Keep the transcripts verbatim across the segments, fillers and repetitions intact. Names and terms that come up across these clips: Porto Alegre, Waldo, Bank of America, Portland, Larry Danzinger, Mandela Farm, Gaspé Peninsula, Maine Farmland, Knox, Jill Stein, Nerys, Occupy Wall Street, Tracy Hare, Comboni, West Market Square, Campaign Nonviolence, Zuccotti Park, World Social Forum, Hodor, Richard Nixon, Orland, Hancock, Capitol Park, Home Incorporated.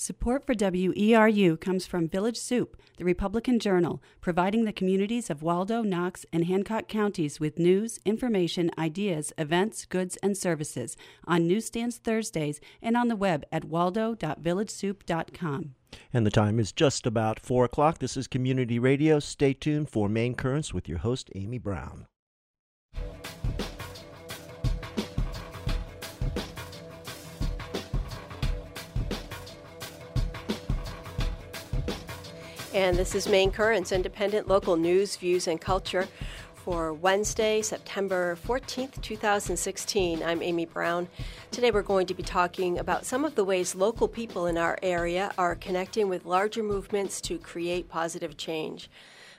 Support for W E R U comes from Village Soup, the Republican Journal, providing the communities of Waldo, Knox, and Hancock counties with news, information, ideas, events, goods, and services on newsstands Thursdays and on the web at waldo dot village soup dot com. And the time is just about four o'clock. This is Community Radio. Stay tuned for Maine Currents with your host, Amy Brown. And this is Maine Currents, independent local news, views, and culture for Wednesday, September fourteenth, twenty sixteen. I'm Amy Brown. Today we're going to be talking about some of the ways local people in our area are connecting with larger movements to create positive change.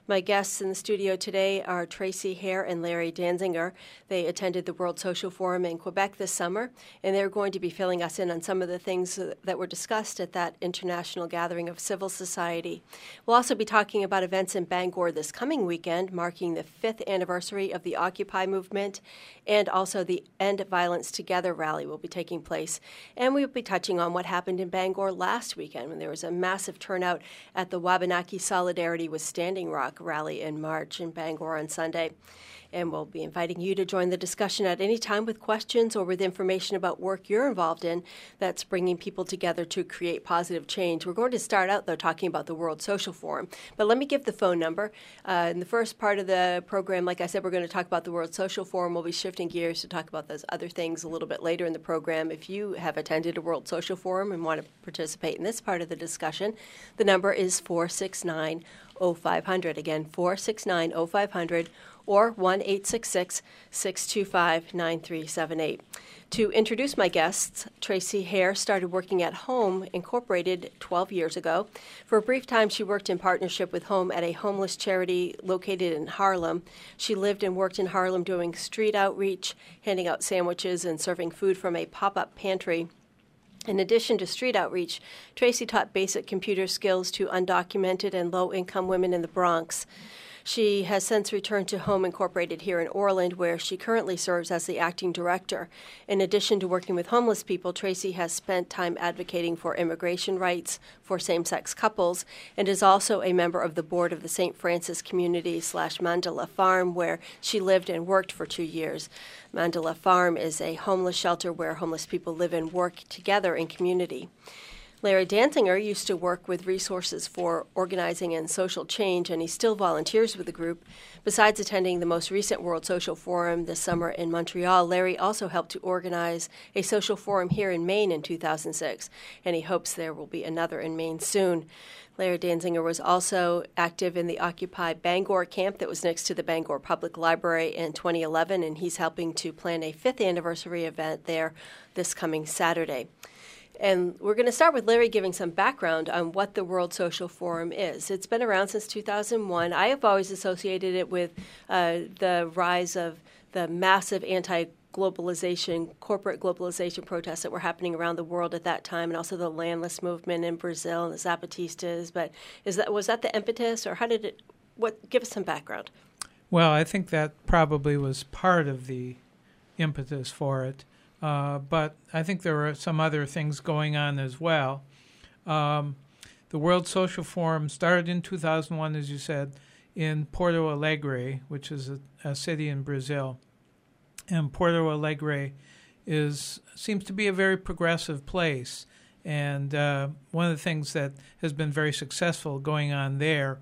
My guests in the studio today are Tracy Hare and Larry Danzinger. They attended the World Social Forum in Quebec this summer, and they're going to be filling us in on some of the things that were discussed at that international gathering of civil society. We'll also be talking about events in Bangor this coming weekend, marking the fifth anniversary of the Occupy movement, and also the End Violence Together rally will be taking place. And we'll be touching on what happened in Bangor last weekend when there was a massive turnout at the Wabanaki Solidarity with Standing Rock rally in March in Bangor on Sunday. And we'll be inviting you to join the discussion at any time with questions or with information about work you're involved in that's bringing people together to create positive change. We're going to start out, though, talking about the World Social Forum. But let me give the phone number. Uh, in the first part of the program, like I said, we're going to talk about the World Social Forum. We'll be shifting gears to talk about those other things a little bit later in the program. If you have attended a World Social Forum and want to participate in this part of the discussion, the number is four six nine, oh five hundred. Again, four six nine, oh five hundred. Or one eight six six, six two five, nine three seven eight. To introduce my guests, Tracy Hare started working at Home Incorporated twelve years ago. For a brief time, she worked in partnership with Home at a homeless charity located in Harlem. She lived and worked in Harlem doing street outreach, handing out sandwiches, and serving food from a pop-up pantry. In addition to street outreach, Tracy taught basic computer skills to undocumented and low-income women in the Bronx. She has since returned to Home Incorporated here in Orland, where she currently serves as the acting director. In addition to working with homeless people, Tracy has spent time advocating for immigration rights for same-sex couples and is also a member of the board of the Saint Francis community slash Mandela Farm, where she lived and worked for two years. Mandela Farm is a homeless shelter where homeless people live and work together in community. Larry Danzinger used to work with Resources for Organizing and Social Change, and he still volunteers with the group. Besides attending the most recent World Social Forum this summer in Montreal, Larry also helped to organize a social forum here in Maine in two thousand six, and he hopes there will be another in Maine soon. Larry Danzinger was also active in the Occupy Bangor camp that was next to the Bangor Public Library in twenty eleven, and he's helping to plan a fifth anniversary event there this coming Saturday. And we're going to start with Larry giving some background on what the World Social Forum is. It's been around since two thousand one. I have always associated it with uh, the rise of the massive anti-globalization, corporate globalization protests that were happening around the world at that time, and also the landless movement in Brazil and the Zapatistas. But is that was that the impetus, or how did it? What give us some background? Well, I think that probably was part of the impetus for it. Uh, but I think there were some other things going on as well. Um, the World Social Forum started in two thousand one, as you said, in Porto Alegre, which is a, a city in Brazil. And Porto Alegre is seems to be a very progressive place. And uh, one of the things that has been very successful going on there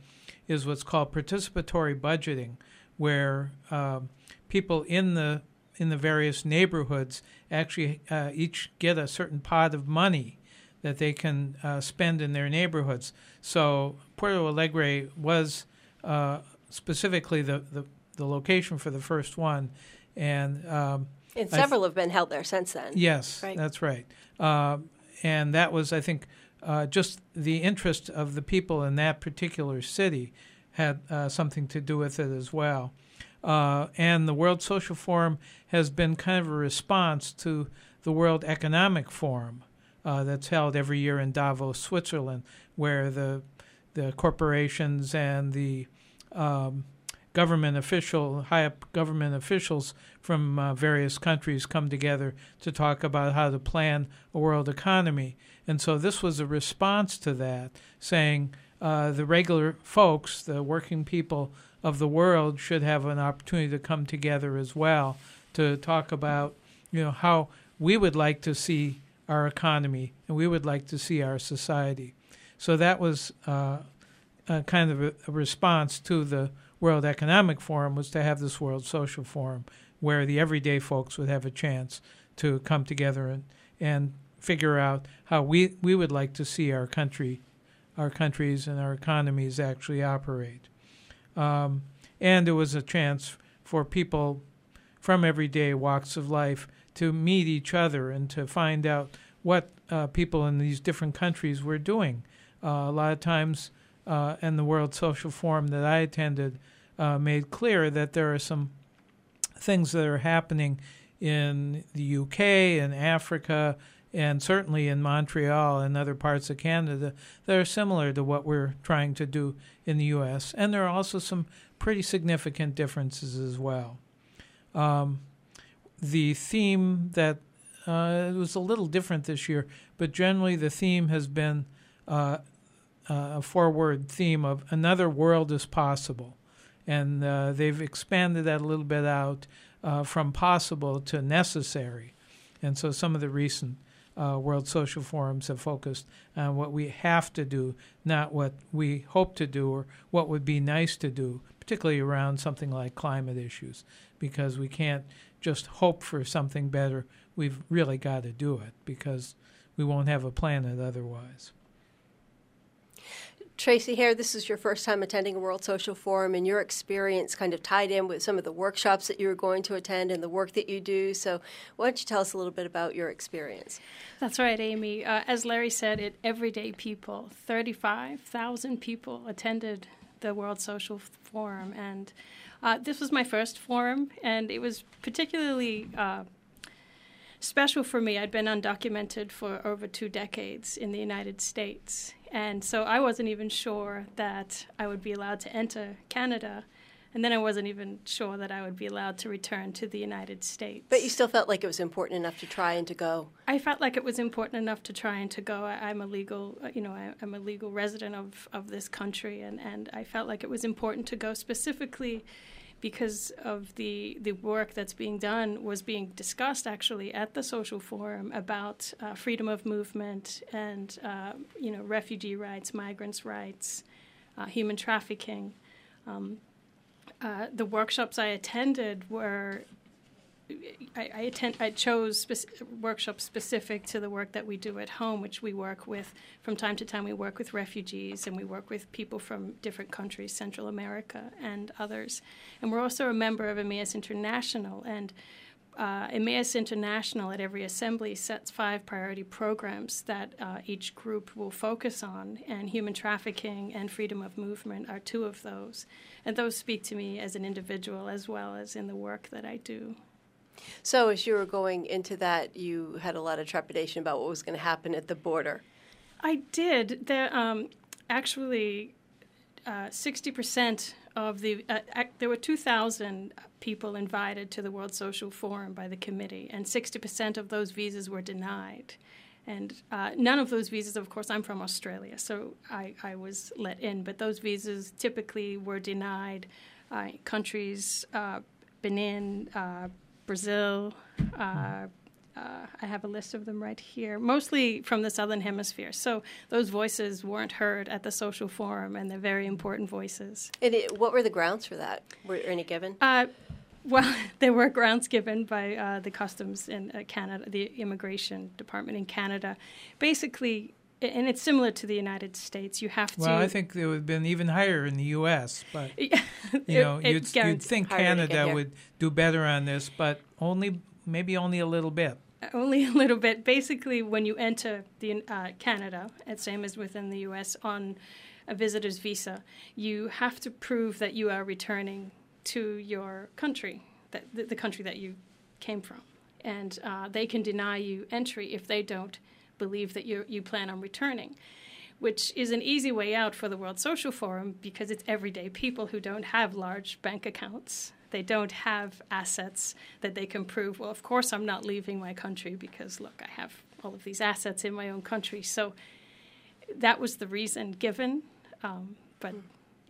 is what's called participatory budgeting, where uh, people in the in the various neighborhoods actually uh, each get a certain pot of money that they can uh, spend in their neighborhoods. So Porto Alegre was uh, specifically the, the, the location for the first one. And, um, and several th- have been held there since then. Yes, right? That's right. Uh, and that was, I think, uh, just the interest of the people in that particular city had uh, something to do with it as well. Uh, and the World Social Forum has been kind of a response to the World Economic Forum uh, that's held every year in Davos, Switzerland, where the the corporations and the um, government official, high up government officials from uh, various countries come together to talk about how to plan a world economy. And so this was a response to that, saying uh, the regular folks, the working people of the world, should have an opportunity to come together as well to talk about, you know, how we would like to see our economy and we would like to see our society. So that was uh, a kind of a, a response to the World Economic Forum, was to have this World Social Forum where the everyday folks would have a chance to come together and, and figure out how we, we would like to see our country, our countries and our economies actually operate. Um, and it was a chance for people from everyday walks of life to meet each other and to find out what uh, people in these different countries were doing. Uh, a lot of times uh, in the World Social Forum that I attended uh, made clear that there are some things that are happening in the U K and Africa and certainly in Montreal and other parts of Canada that are similar to what we're trying to do in the U S. And there are also some pretty significant differences as well. Um, the theme that uh, it was a little different this year, but generally the theme has been uh, a forward theme of another world is possible. And uh, they've expanded that a little bit out uh, from possible to necessary. And so some of the recent uh, World Social Forums have focused on what we have to do, not what we hope to do or what would be nice to do, particularly around something like climate issues, because we can't just hope for something better. We've really got to do it because we won't have a planet otherwise. Tracy Hare, this is your first time attending a World Social Forum, and your experience kind of tied in with some of the workshops that you were going to attend and the work that you do. So why don't you tell us a little bit about your experience? That's right, Amy. Uh, as Larry said, it everyday people, thirty-five thousand people attended the World Social Forum. And uh, this was my first forum, and it was particularly uh, special for me. I'd been undocumented for over two decades in the United States. And so I wasn't even sure that I would be allowed to enter Canada. And then I wasn't even sure that I would be allowed to return to the United States. But you still felt like it was important enough to try and to go. I felt like it was important enough to try and to go. I, I'm a legal, you know, I, I'm a legal resident of, of this country. And, and I felt like it was important to go specifically because of the, the work that's being done was being discussed, actually, at the Social Forum about uh, freedom of movement and, uh, you know, refugee rights, migrants' rights, uh, human trafficking. Um, uh, the workshops I attended were I, I, attend, I chose spec- workshops specific to the work that we do at home, which we work with from time to time. We work with refugees, and we work with people from different countries, Central America and others. And we're also a member of EMAS International. And uh, EMAS International at every assembly sets five priority programs that uh, each group will focus on, and human trafficking and freedom of movement are two of those. And those speak to me as an individual as well as in the work that I do. So as you were going into that, you had a lot of trepidation about what was going to happen at the border. I did. There, um, actually, uh, sixty percent of the uh, – there were two thousand people invited to the World Social Forum by the committee, and sixty percent of those visas were denied. And uh, none of those visas, of course, I'm from Australia, so I, I was let in. But those visas typically were denied. Uh, countries, uh, Benin, uh Brazil, uh, uh, I have a list of them right here, mostly from the Southern Hemisphere. So those voices weren't heard at the Social Forum, and they're very important voices. And it, what were the grounds for that? Were there any given? Uh, well, there were grounds given by uh, the Customs in uh, Canada, the Immigration Department in Canada. Basically, and it's similar to the United States. You have to. Well, I think it would have been even higher in the U S, but you know, it, it you'd, you'd think Canada would do better on this, but only maybe only a little bit. Only a little bit. Basically, when you enter the uh, Canada, it's same as within the U S on a visitor's visa, you have to prove that you are returning to your country, that the, the country that you came from, and uh, they can deny you entry if they don't believe that you you plan on returning. which is an easy way out for the World Social Forum because it's everyday people who don't have large bank accounts. They don't have assets that they can prove, well, of course I'm not leaving my country because, look, I have all of these assets in my own country. So that was the reason given, um, but,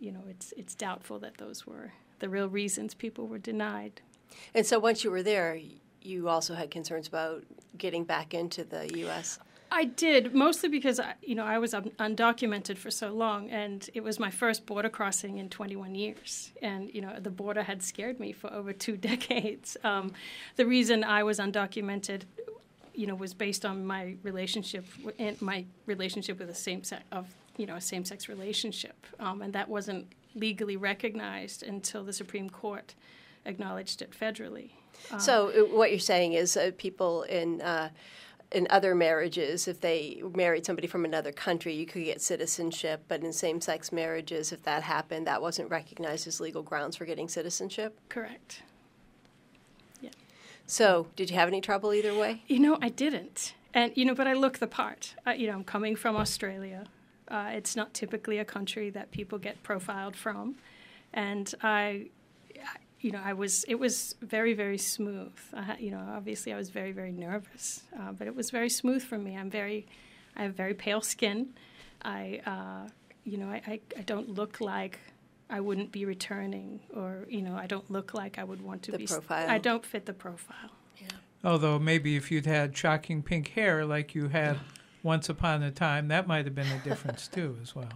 you know, it's it's doubtful that those were the real reasons people were denied. And so once you were there, you also had concerns about getting back into the U S? I did, mostly because, you know, I was un- undocumented for so long, and it was my first border crossing in twenty-one years. And, you know, the border had scared me for over two decades. Um, the reason I was undocumented, you know, was based on my relationship, w- my relationship with a same-sex, of, you know, a same-sex relationship. Um, and that wasn't legally recognized until the Supreme Court acknowledged it federally. Um, so it, what you're saying is uh, people in... Uh, In other marriages, if they married somebody from another country, you could get citizenship. But in same-sex marriages, if that happened, that wasn't recognized as legal grounds for getting citizenship? Correct. Yeah. So did you have any trouble either way? You know, I didn't. And, you know, but I look the part. Uh, you know, I'm coming from Australia. Uh, it's not typically a country that people get profiled from. And I... I You know, I was, it was very, very smooth. Uh, you know, obviously I was very, very nervous, uh, but it was very smooth for me. I'm very, I have very pale skin. I, uh, you know, I, I, I don't look like I wouldn't be returning or, you know, I don't look like I would want to the be. The profile. I don't fit the profile. Yeah. Although maybe if you'd had shocking pink hair like you had once upon a time, that might have been a difference too as well.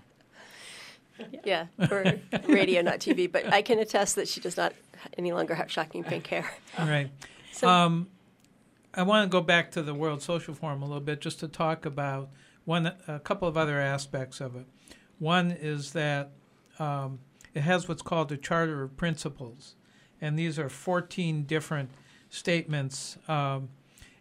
Yeah, for radio, not T V. But I can attest that she does not any longer have shocking pink hair. Right. So, um, I want to go back to the World Social Forum a little bit just to talk about one, a couple of other aspects of it. One is that um, it has what's called a Charter of Principles. And these are fourteen different statements. Um,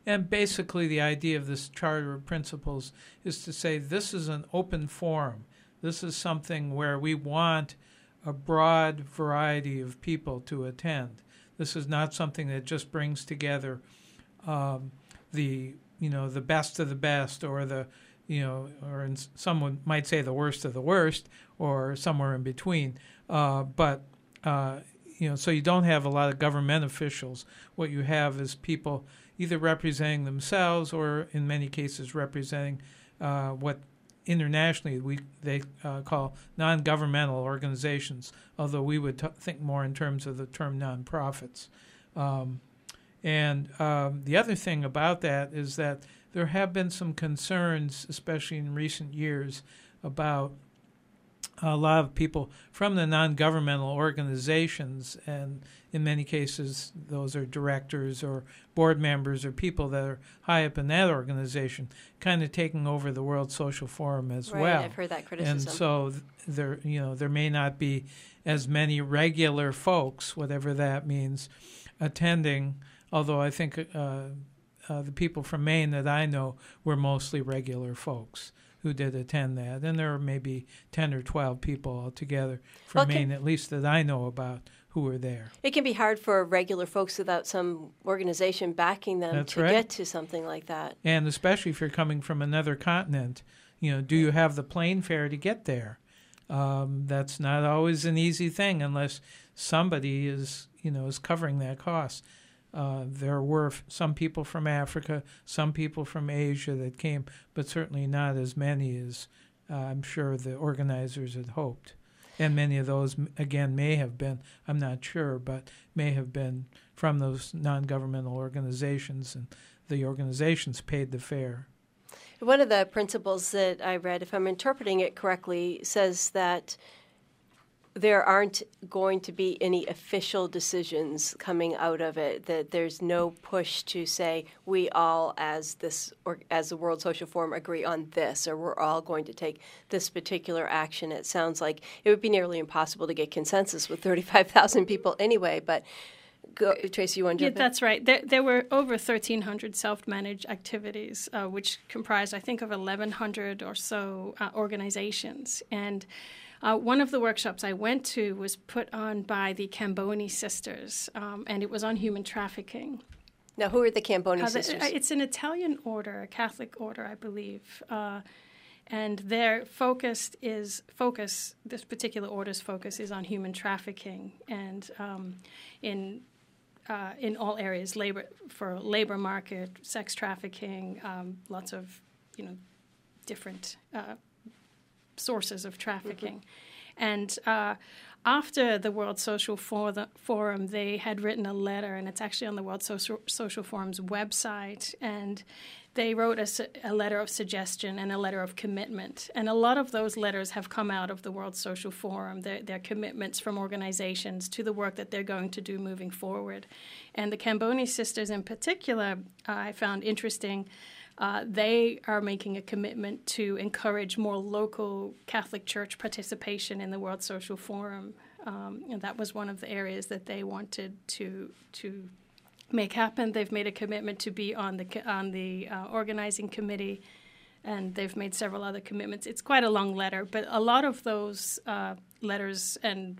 and basically the idea of this Charter of Principles is to say this is an open forum. This is something where we want a broad variety of people to attend. This is not something that just brings together um, the, you know, the best of the best or the, you know, or in, someone might say the worst of the worst or somewhere in between. Uh, but, uh, you know, so you don't have a lot of government officials. What you have is people either representing themselves or in many cases representing uh, what internationally, we they uh, call non-governmental organizations, although we would t- think more in terms of the term nonprofits. Um, and um, the other thing about that is that there have been some concerns, especially in recent years, about a lot of people from the non-governmental organizations, and in many cases those are directors or board members or people that are high up in that organization, kind of taking over the World Social Forum as right, well. Right, I've heard that criticism. And so th- there, you know, there may not be as many regular folks, whatever that means, attending, although I think uh, uh, the people from Maine that I know were mostly regular folks who did attend that. And there were maybe ten or twelve people altogether from okay. Maine, at least that I know about, who were there. It can be hard for regular folks without some organization backing them That's to right. get to something like that. And especially if you're coming from another continent, you know, do you have the plane fare to get there? Um, that's not always an easy thing unless somebody is, you know, is covering that cost. Uh, there were f- some people from Africa, some people from Asia that came, but certainly not as many as uh, I'm sure the organizers had hoped. And many of those, again, may have been, I'm not sure, but may have been from those non-governmental organizations, and the organizations paid the fare. One of the principles that I read, if I'm interpreting it correctly, says that there aren't going to be any official decisions coming out of it, that there's no push to say we all as this or as the World Social Forum agree on this or we're all going to take this particular action. It sounds like it would be nearly impossible to get consensus with thirty-five thousand people anyway, but go, Tracy, you want to jump in? Yeah, that's right. There, there were over thirteen hundred self-managed activities, uh, which comprised, I think, of eleven hundred or so uh, organizations. And Uh, one of the workshops I went to was put on by the Comboni sisters, um, and it was on human trafficking. Now, who are the Comboni uh, sisters? The, it's an Italian order, a Catholic order, I believe. Uh, And their focus is focus. This particular order's focus is on human trafficking and um, in uh, in all areas, labor for labor market, sex trafficking, um, lots of you know different uh, sources of trafficking. Mm-hmm. And uh, after the World Social For- the Forum, they had written a letter, and it's actually on the World Social Social Forum's website, and they wrote a, su- a letter of suggestion and a letter of commitment. And a lot of those letters have come out of the World Social Forum, their, their commitments from organizations to the work that they're going to do moving forward. And the Comboni sisters in particular, uh, I found interesting. Uh, they are making a commitment to encourage more local Catholic Church participation in the World Social Forum. Um, and that was one of the areas that they wanted to to. make happen. They've made a commitment to be on the on the uh, organizing committee, and they've made several other commitments. It's quite a long letter, but a lot of those uh, letters and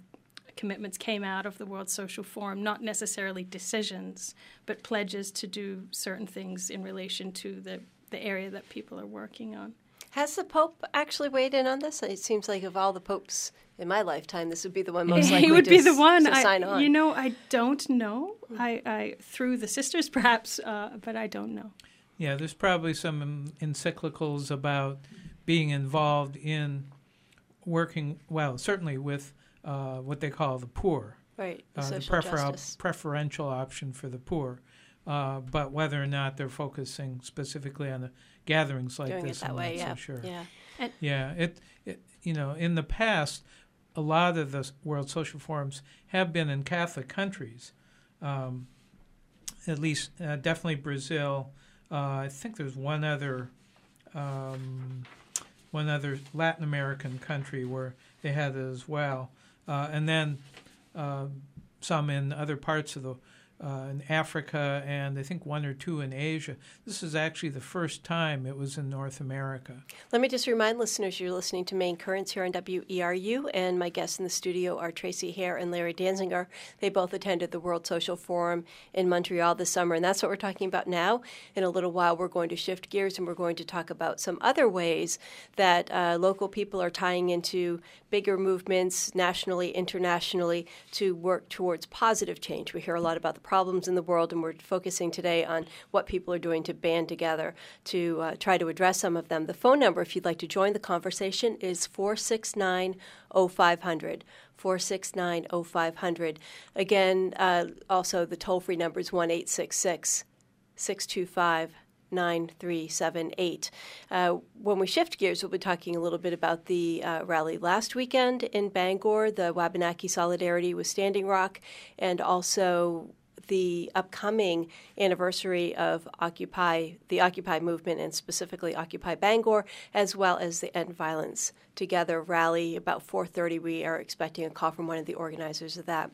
commitments came out of the World Social Forum, not necessarily decisions, but pledges to do certain things in relation to the, the area that people are working on. Has the Pope actually weighed in on this? It seems like of all the popes in my lifetime, this would be the one most likely he would to, be the one. to sign I, on. You know, I don't know. I, I through the sisters, perhaps, uh, but I don't know. Yeah, there's probably some encyclicals about being involved in working, well, certainly with uh, what they call the poor. Right, uh, the prefer- op- preferential option for the poor. Uh, but whether or not they're focusing specifically on the gatherings like Doing this, it that I'm way, not yeah. so sure. Yeah, and yeah. It, it, you know, in the past, a lot of the World Social Forums have been in Catholic countries, um, at least uh, definitely Brazil. Uh, I think there's one other, um, one other Latin American country where they had it as well, uh, and then uh, some in other parts of the. Uh, in Africa, and I think one or two in Asia. This is actually the first time it was in North America. Let me just remind listeners you're listening to Maine Currents here on W E R U, and my guests in the studio are Tracy Hare and Larry Danzinger. They both attended the World Social Forum in Montreal this summer, and that's what we're talking about now. In a little while, we're going to shift gears, and we're going to talk about some other ways that uh, local people are tying into bigger movements nationally, internationally, to work towards positive change. We hear a lot about the problems in the world, and we're focusing today on what people are doing to band together to uh, try to address some of them. The phone number, if you'd like to join the conversation, is four six nine, oh five hundred. four six nine, oh five hundred. Again, uh, also the toll-free number is one eight six six, six two five, nine three seven eight. Uh, when we shift gears, we'll be talking a little bit about the uh, rally last weekend in Bangor, the Wabanaki Solidarity with Standing Rock, and also the upcoming anniversary of Occupy, the Occupy movement, and specifically Occupy Bangor, as well as the End Violence Together rally. About four thirty, we are expecting a call from one of the organizers of that.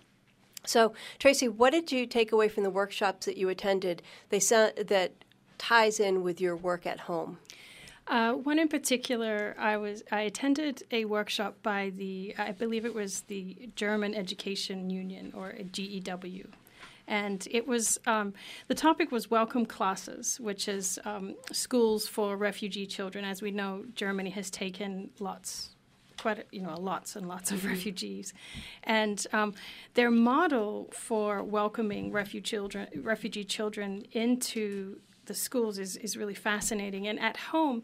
So, Tracy, what did you take away from the workshops that you attended? They said that ties in with your work at home. Uh, one in particular, I was I attended a workshop by the, I believe it was the German Education Union, or G E W. And it was, um, the topic was welcome classes, which is um, schools for refugee children. As we know, Germany has taken lots, quite, you know, lots and lots of refugees. And um, their model for welcoming refugee children, refugee children into the schools is, is really fascinating. And at home,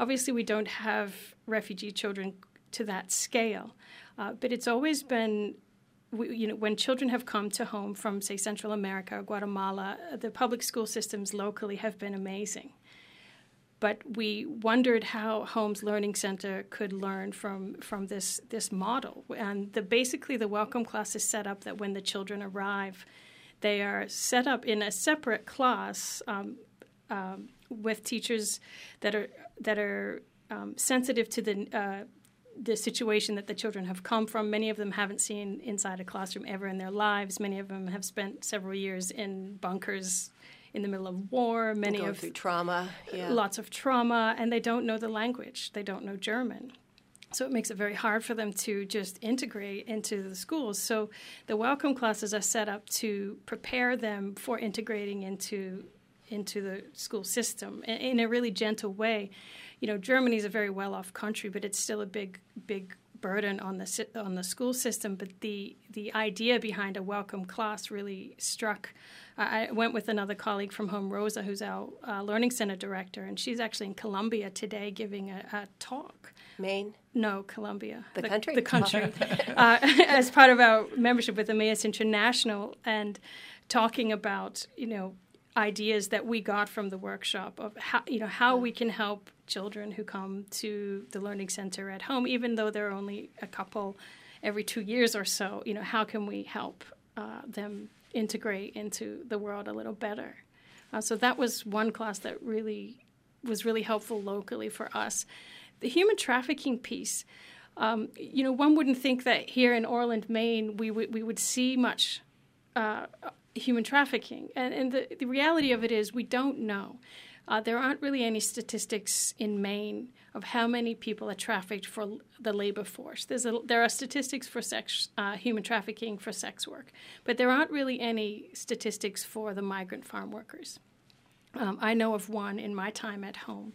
obviously we don't have refugee children to that scale, uh, but it's always been We, you know, when children have come to home from, say, Central America or Guatemala, the public school systems locally have been amazing. But we wondered how Home's Learning Center could learn from, from this, this model. And the, basically the welcome class is set up that when the children arrive, they are set up in a separate class um, um, with teachers that are, that are um, sensitive to the uh, the situation that the children have come from. Many of them haven't seen inside a classroom ever in their lives. Many of them have spent several years in bunkers in the middle of war. Many Going of through trauma, yeah. Lots of trauma, and they don't know the language. They don't know German. So it makes it very hard for them to just integrate into the schools. So the welcome classes are set up to prepare them for integrating into into the school system in a really gentle way. You know, Germany's a very well-off country, but it's still a big, big burden on the on the school system. But the the idea behind a welcome class really struck. I went with another colleague from home, Rosa, who's our uh, Learning Center director, and she's actually in Colombia today giving a, a talk. Maine? No, Colombia. The, the country? The country. uh, as part of our membership with EMAS International, and talking about, you know, ideas that we got from the workshop of how, you know, how we can help children who come to the Learning Center at home, even though there are only a couple every two years or so, you know, how can we help uh, them integrate into the world a little better? Uh, so that was one class that really was really helpful locally for us. The human trafficking piece, um, you know, one wouldn't think that here in Orland, Maine, we, w- we would see much uh, human trafficking. And, and the, the reality of it is we don't know. Uh, there aren't really any statistics in Maine of how many people are trafficked for l- the labor force. There's a, there are statistics for sex, uh, human trafficking for sex work, but there aren't really any statistics for the migrant farm workers. Um, I know of one in my time at home,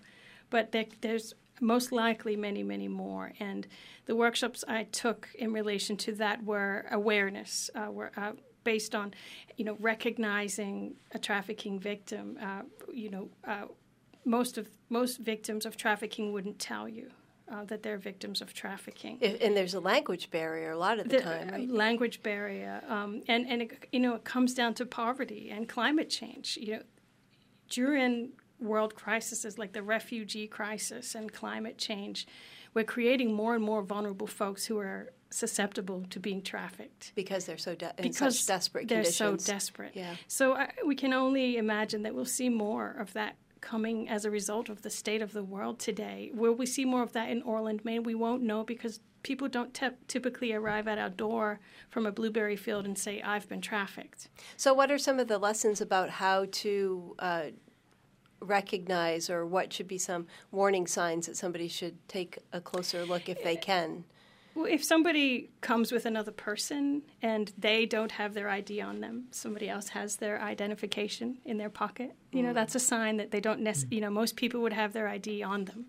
but there, there's most likely many, many more. And the workshops I took in relation to that were awareness, uh, were uh, based on, you know, recognizing a trafficking victim. Uh, you know, uh, most of most victims of trafficking wouldn't tell you uh, that they're victims of trafficking. If, and there's a language barrier a lot of the, the time. Right? Language barrier, um, and and it, you know, it comes down to poverty and climate change. You know, during world crises like the refugee crisis and climate change, we're creating more and more vulnerable folks who are susceptible to being trafficked. Because they're so de- in such desperate conditions. They're so desperate. Yeah. So I, we can only imagine that we'll see more of that coming as a result of the state of the world today. Will we see more of that in Orland, Maine? We won't know because people don't te- typically arrive at our door from a blueberry field and say, I've been trafficked. So what are some of the lessons about how to uh, recognize, or what should be some warning signs that somebody should take a closer look if they can? Well, if somebody comes with another person and they don't have their I D on them, somebody else has their identification in their pocket, you know, mm. that's a sign that they don't, nec- you know, most people would have their I D on them.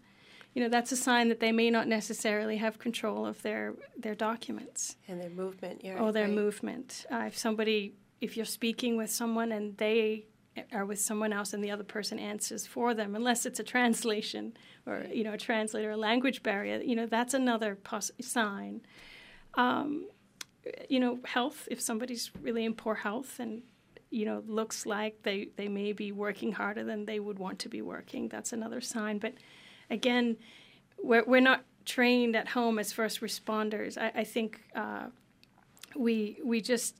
You know, that's a sign that they may not necessarily have control of their, their documents. And their movement, yeah. Or their right. movement. Uh, if somebody, if you're speaking with someone and they are with someone else and the other person answers for them, unless it's a translation or, you know, a translator, a language barrier, you know, that's another pos- sign. Um, you know, health, if somebody's really in poor health and, you know, looks like they, they may be working harder than they would want to be working, that's another sign. But, again, we're, we're not trained at home as first responders. I, I think uh, we we just...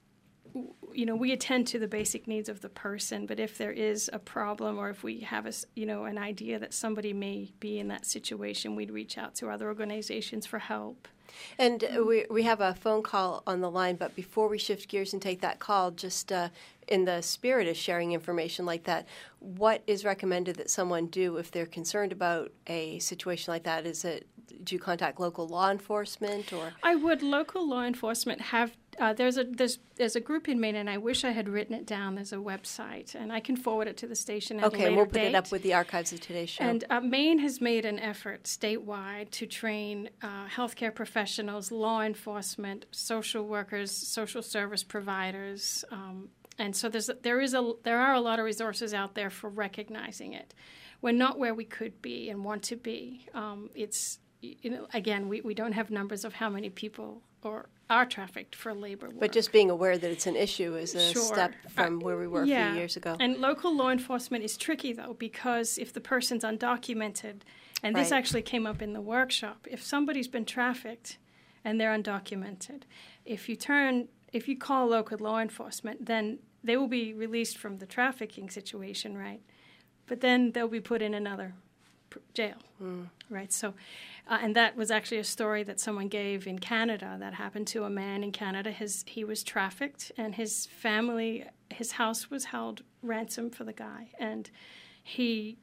you know, we attend to the basic needs of the person, but if there is a problem or if we have, a, you know, an idea that somebody may be in that situation, we'd reach out to other organizations for help. And uh, we we have a phone call on the line, but before we shift gears and take that call, just uh, in the spirit of sharing information like that, what is recommended that someone do if they're concerned about a situation like that? Is it, do you contact local law enforcement? Or I would. Local law enforcement have Uh, there's a there's there's a group in Maine, and I wish I had written it down. There's a website, and I can forward it to the station at okay, a later date. Okay, we'll put date. it up with the archives of today's show. And uh, Maine has made an effort statewide to train uh, healthcare professionals, law enforcement, social workers, social service providers, um, and so there's there is a there are a lot of resources out there for recognizing it. We're not where we could be and want to be. Um, it's you know again we, we don't have numbers of how many people or are trafficked for labor work. But just being aware that it's an issue is a sure. step from where we were yeah. a few years ago. And local law enforcement is tricky, though, because if the person's undocumented, and right. this actually came up in the workshop, if somebody's been trafficked and they're undocumented, if you turn, if you call local law enforcement, then they will be released from the trafficking situation, right? But then they'll be put in another jail, mm. right? So, uh, and that was actually a story that someone gave in Canada that happened to a man in Canada. His he was trafficked, and his family, his house was held ransom for the guy, and he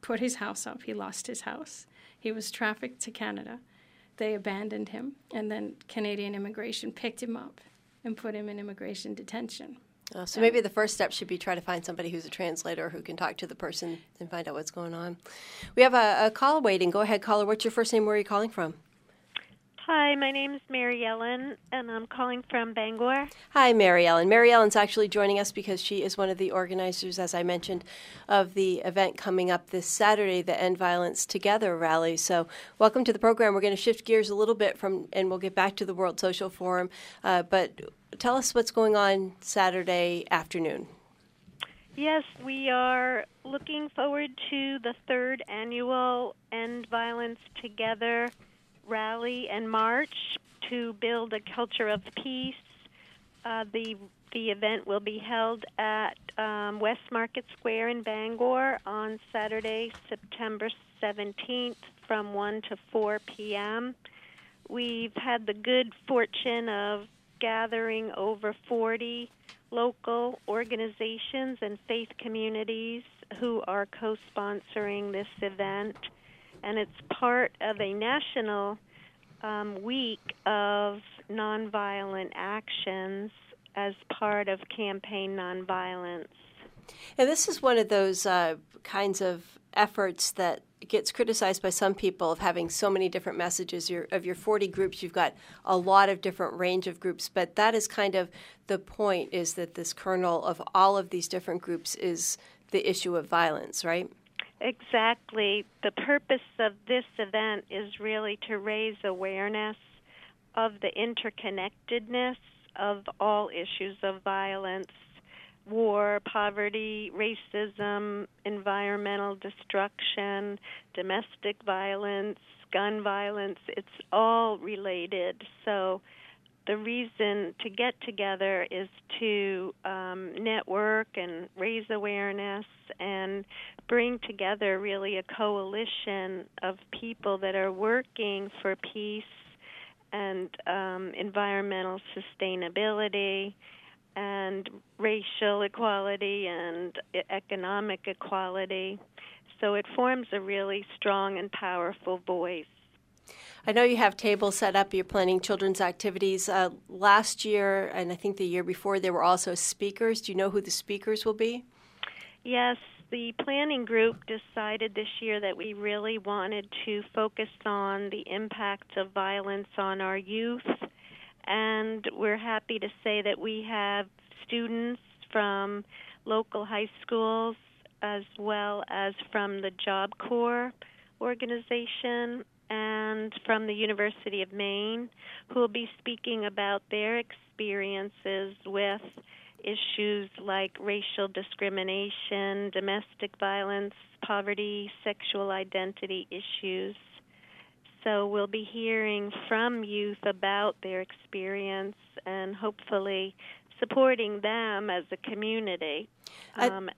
put his house up. He lost his house. He was trafficked to Canada. They abandoned him, and then Canadian immigration picked him up and put him in immigration detention. So, so maybe the first step should be try to find somebody who's a translator who can talk to the person and find out what's going on. We have a, a call waiting. Go ahead, caller. What's your first name? Where are you calling from? Hi, my name's Mary Ellen, and I'm calling from Bangor. Hi, Mary Ellen. Mary Ellen's actually joining us because she is one of the organizers, as I mentioned, of the event coming up this Saturday, the End Violence Together rally. So welcome to the program. We're going to shift gears a little bit from, and we'll get back to the World Social Forum. Uh, but tell us what's going on Saturday afternoon. Yes, we are looking forward to the third annual End Violence Together rally and march to build a culture of peace. Uh, the the event will be held at um, West Market Square in Bangor on Saturday, September seventeenth from one to four p.m. We've had the good fortune of gathering over forty local organizations and faith communities who are co-sponsoring this event. And it's part of a national um, week of nonviolent actions as part of Campaign Nonviolence. And this is one of those uh, kinds of efforts that gets criticized by some people of having so many different messages. You're, of your forty groups, you've got a lot of different range of groups, but that is kind of the point, is that this kernel of all of these different groups is the issue of violence, right? Exactly. The purpose of this event is really to raise awareness of the interconnectedness of all issues of violence, war, poverty, racism, environmental destruction, domestic violence, gun violence. It's all related. So the reason to get together is to um, network and raise awareness and bring together really a coalition of people that are working for peace and um, environmental sustainability and racial equality and economic equality. So it forms a really strong and powerful voice. I know you have tables set up. You're planning children's activities. Uh, last year, and I think the year before, there were also speakers. Do you know who the speakers will be? Yes. The planning group decided this year that we really wanted to focus on the impact of violence on our youth. And we're happy to say that we have students from local high schools as well as from the Job Corps organization and from the University of Maine, who will be speaking about their experiences with issues like racial discrimination, domestic violence, poverty, sexual identity issues. So we'll be hearing from youth about their experience and hopefully supporting them as a community. Um, I-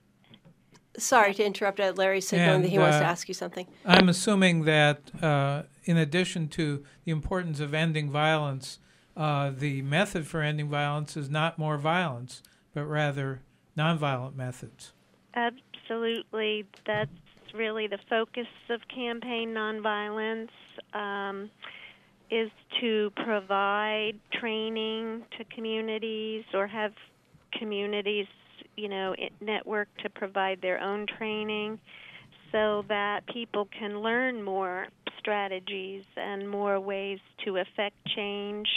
Sorry to interrupt. Larry said and, that he uh, wants to ask you something. I'm assuming that uh, in addition to the importance of ending violence, uh, the method for ending violence is not more violence, but rather nonviolent methods. Absolutely. That's really the focus of Campaign Nonviolence, um, is to provide training to communities or have communities, you know, network to provide their own training so that people can learn more strategies and more ways to affect change,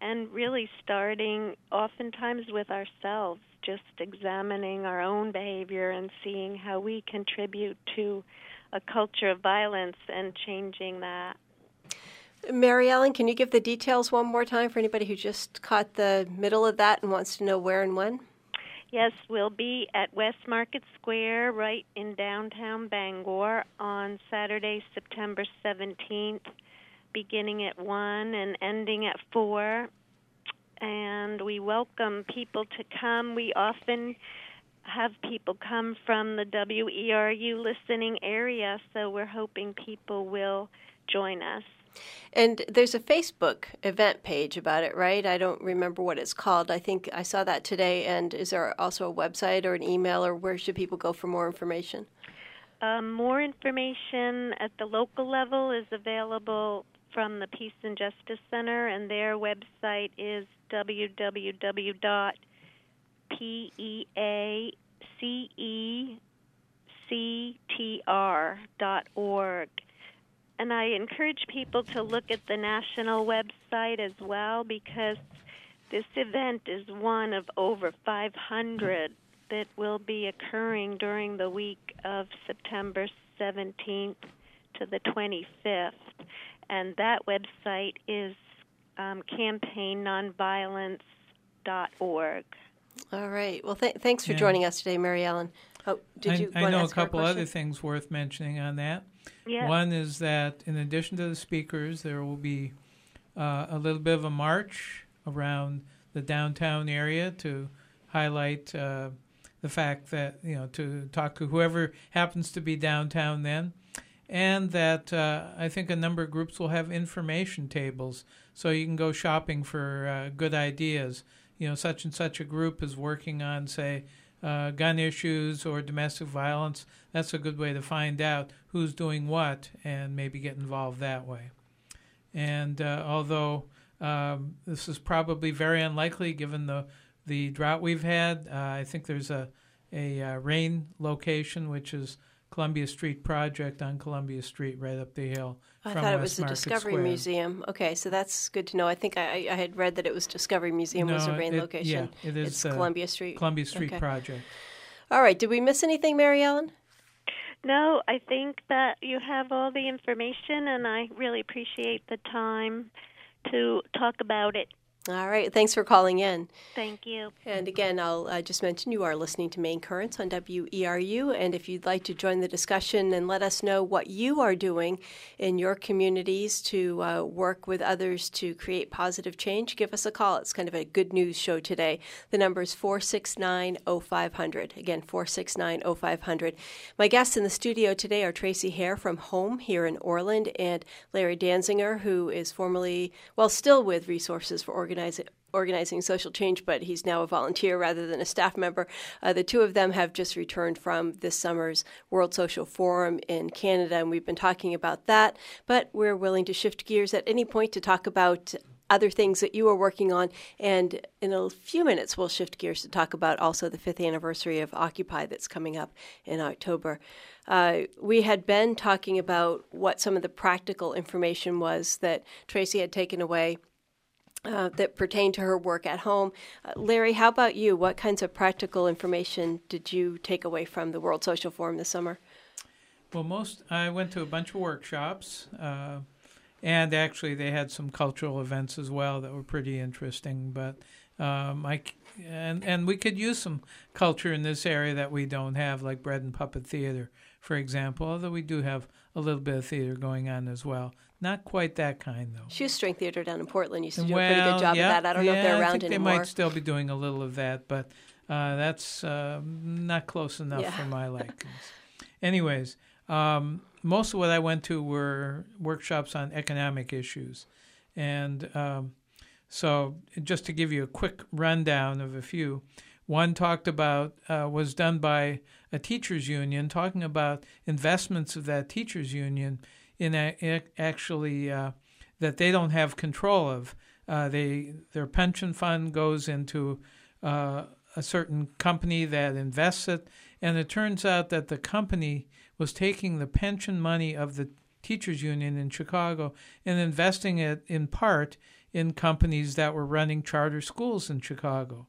and really starting oftentimes with ourselves, just examining our own behavior and seeing how we contribute to a culture of violence and changing that. Mary Ellen, can you give the details one more time for anybody who just caught the middle of that and wants to know where and when? Yes, we'll be at West Market Square right in downtown Bangor on Saturday, September seventeenth, beginning at one and ending at four. And we welcome people to come. We often have people come from the W E R U listening area, so we're hoping people will join us. And there's a Facebook event page about it, right? I don't remember what it's called. I think I saw that today. And is there also a website or an email, or where should people go for more information? Um, more information at the local level is available from the Peace and Justice Center, and their website is w w w dot P E A C E C T R dot org. And I encourage people to look at the national website as well, because this event is one of over five hundred that will be occurring during the week of September seventeenth to the twenty-fifth. And that website is um, campaign nonviolence dot org. All right. Well, th- thanks for yeah. joining us today, Mary Ellen. Oh, did I, you I know a couple other things worth mentioning on that. Yeah. One is that in addition to the speakers, there will be uh, a little bit of a march around the downtown area to highlight uh, the fact that, you know, to talk to whoever happens to be downtown then. And that uh, I think a number of groups will have information tables, so you can go shopping for uh, good ideas. You know, such and such a group is working on, say, Uh, gun issues or domestic violence. That's a good way to find out who's doing what and maybe get involved that way. And uh, although um, this is probably very unlikely given the, the drought we've had, uh, I think there's a, a uh, rain location, which is Columbia Street Project on Columbia Street right up the hill. I from thought it was West the Market Discovery Square. Museum. Okay, so that's good to know. I think I, I had read that it was Discovery Museum no, was a rain it, location. Yeah, it is. It's Columbia Street. Columbia Street okay. Project. All right, did we miss anything, Mary Ellen? No, I think that you have all the information, and I really appreciate the time to talk about it. All right. Thanks for calling in. Thank you. And again, I'll uh, just mention you are listening to Maine Currents on W E R U. And if you'd like to join the discussion and let us know what you are doing in your communities to uh, work with others to create positive change, give us a call. It's kind of a good news show today. The number is four six nine, oh five hundred. Again, four six nine, oh five hundred. My guests in the studio today are Tracy Hare from Home here in Orland and Larry Danzinger, who is formerly, well, still with Resources for Organizing. Organizing Social Change, but he's now a volunteer rather than a staff member. Uh, the two of them have just returned from this summer's World Social Forum in Canada, and we've been talking about that, but we're willing to shift gears at any point to talk about other things that you are working on, and in a few minutes we'll shift gears to talk about also the fifth anniversary of Occupy that's coming up in October. Uh, we had been talking about what some of the practical information was that Tracy had taken away Uh, that pertain to her work at home. Uh, Larry, how about you? What kinds of practical information did you take away from the World Social Forum this summer? Well, most I went to a bunch of workshops, uh, and actually they had some cultural events as well that were pretty interesting. But um, I and and we could use some culture in this area that we don't have, like bread and puppet theater, for example. Although we do have a little bit of theater going on as well. Not quite that kind, though. Shoestring Theater down in Portland used to do well, a pretty good job yeah, of that. I don't yeah, know if they're around I think anymore. They might still be doing a little of that, but uh, that's uh, not close enough yeah. for my likings. Anyways, um, most of what I went to were workshops on economic issues. And um, so just to give you a quick rundown of a few, one talked about, uh, was done by a teachers union, talking about investments of that teachers union in a, in actually uh, that they don't have control of. Uh, they their pension fund goes into uh, a certain company that invests it, and it turns out that the company was taking the pension money of the teachers union in Chicago and investing it in part in companies that were running charter schools in Chicago.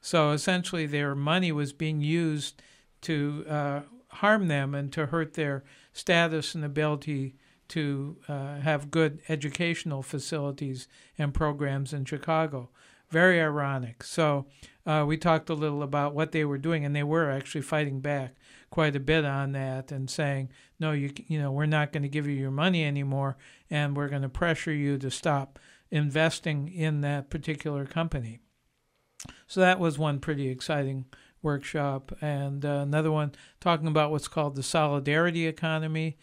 So essentially their money was being used to uh, harm them and to hurt their status and ability to uh, have good educational facilities and programs in Chicago. Very ironic. So uh, we talked a little about what they were doing, and they were actually fighting back quite a bit on that and saying, no, you you know, we're not going to give you your money anymore, and we're going to pressure you to stop investing in that particular company. So that was one pretty exciting workshop. And uh, another one talking about what's called the solidarity economy.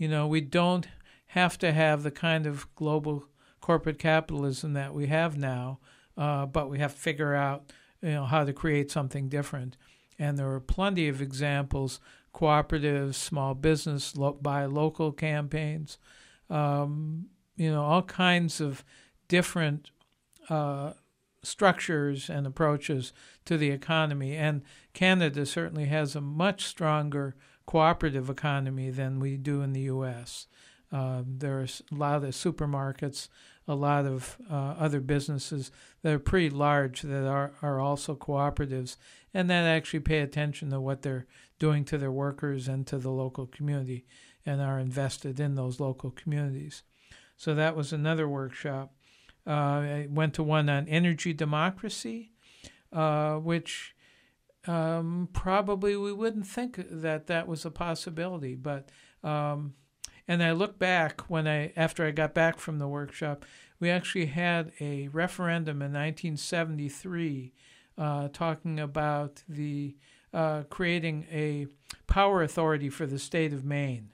You know, we don't have to have the kind of global corporate capitalism that we have now, uh, but we have to figure out, you know, how to create something different. And there are plenty of examples, cooperatives, small business, lo- buy local campaigns, um, you know, all kinds of different uh, structures and approaches to the economy. And Canada certainly has a much stronger cooperative economy than we do in the U S. Uh, there are a lot of supermarkets, a lot of uh, other businesses that are pretty large that are, are also cooperatives, and that actually pay attention to what they're doing to their workers and to the local community and are invested in those local communities. So that was another workshop. Uh, I went to one on energy democracy, uh, which um, probably we wouldn't think that that was a possibility, but... Um, And I look back when I, after I got back from the workshop, we actually had a referendum in nineteen seventy-three uh, talking about the uh, creating a power authority for the state of Maine.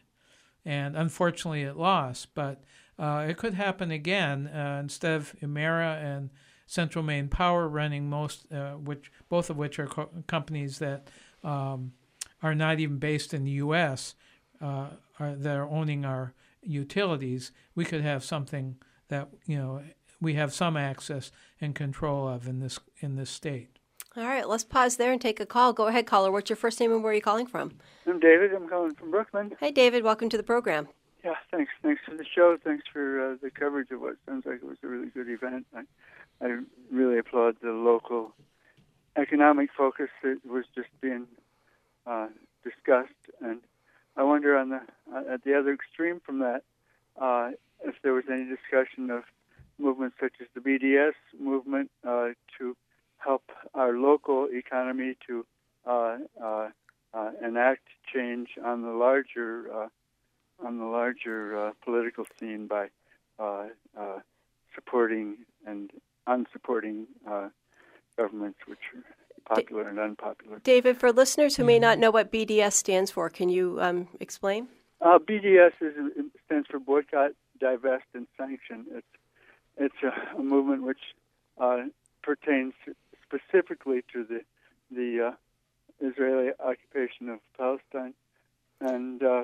And unfortunately it lost, but uh, it could happen again. Uh, instead of Emera and Central Maine Power running most, uh, which both of which are co companies that um, are not even based in the U S, uh, Are, that are owning our utilities, we could have something that, you know, we have some access and control of in this in this state. All right, let's pause there and take a call. Go ahead, caller. What's your first name and where are you calling from? I'm David. I'm calling from Brooklyn. Hey, David. Welcome to the program. Yeah, thanks. Thanks for the show. Thanks for uh, the coverage of what sounds like it was a really good event. I, I really applaud the local economic focus that was just being uh, discussed, and I wonder, on the at the other extreme from that, uh, if there was any discussion of movements such as the B D S movement uh, to help our local economy to uh, uh, uh, enact change on the larger uh, on the larger uh, political scene by uh, uh, supporting and unsupporting uh, governments, which are popular and unpopular. David, for listeners who may not know what B D S stands for, can you um, explain? Uh, B D S is, stands for Boycott, Divest, and Sanction. It's, it's a, a movement which uh, pertains specifically to the, the uh, Israeli occupation of Palestine, and uh,